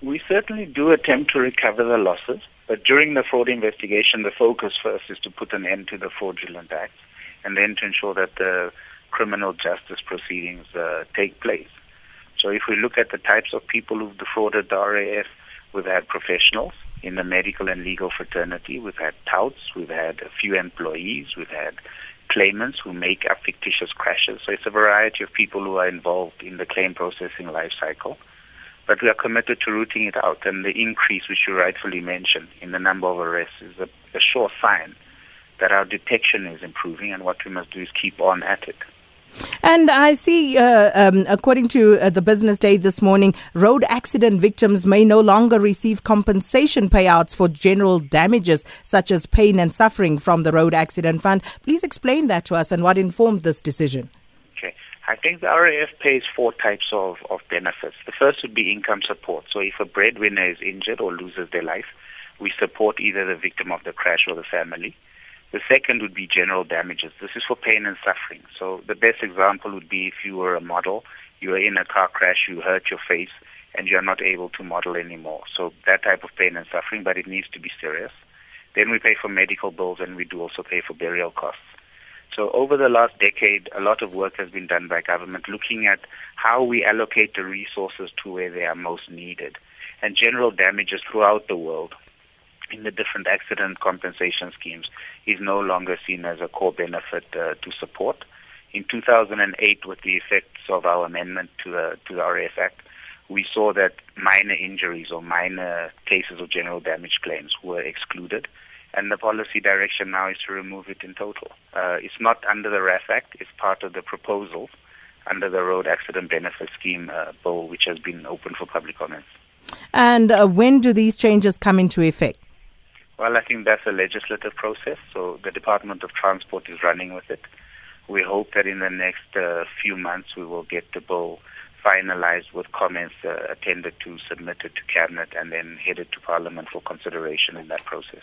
We certainly do attempt to recover the losses, but during the fraud investigation, the focus first is to put an end to the fraudulent acts and then to ensure that the criminal justice proceedings take place. So if we look at the types of people who've defrauded the RAF, we've had professionals in the medical and legal fraternity, we've had touts, we've had a few employees, we've had claimants who make up fictitious crashes. So it's a variety of people who are involved in the claim processing life cycle. But we are committed to rooting it out, and the increase, which you rightfully mentioned, in the number of arrests is a sure sign that our detection is improving, and what we must do is keep on at it. And I see, according to the Business Day this morning, road accident victims may no longer receive compensation payouts for general damages, such as pain and suffering from the Road Accident Fund. Please explain that to us and what informed this decision. I think the RAF pays four types of benefits. The first would be income support. So if a breadwinner is injured or loses their life, we support either the victim of the crash or the family. The second would be general damages. This is for pain and suffering. So the best example would be if you were a model, you were in a car crash, you hurt your face, and you're not able to model anymore. So that type of pain and suffering, but it needs to be serious. Then we pay for medical bills, and we do also pay for burial costs. So over the last decade, a lot of work has been done by government looking at how we allocate the resources to where they are most needed. And general damages throughout the world in the different accident compensation schemes is no longer seen as a core benefit to support. In 2008, with the effects of our amendment to the RAF Act, we saw that minor injuries or minor cases of general damage claims were excluded. And the policy direction now is to remove it in total. It's not under the RAF Act. It's part of the proposal under the Road Accident Benefit Scheme bill, which has been open for public comments. And when do these changes come into effect? Well, I think that's a legislative process. So the Department of Transport is running with it. We hope that in the next few months we will get the bill finalized with comments attended to, submitted to Cabinet, and then headed to Parliament for consideration in that process.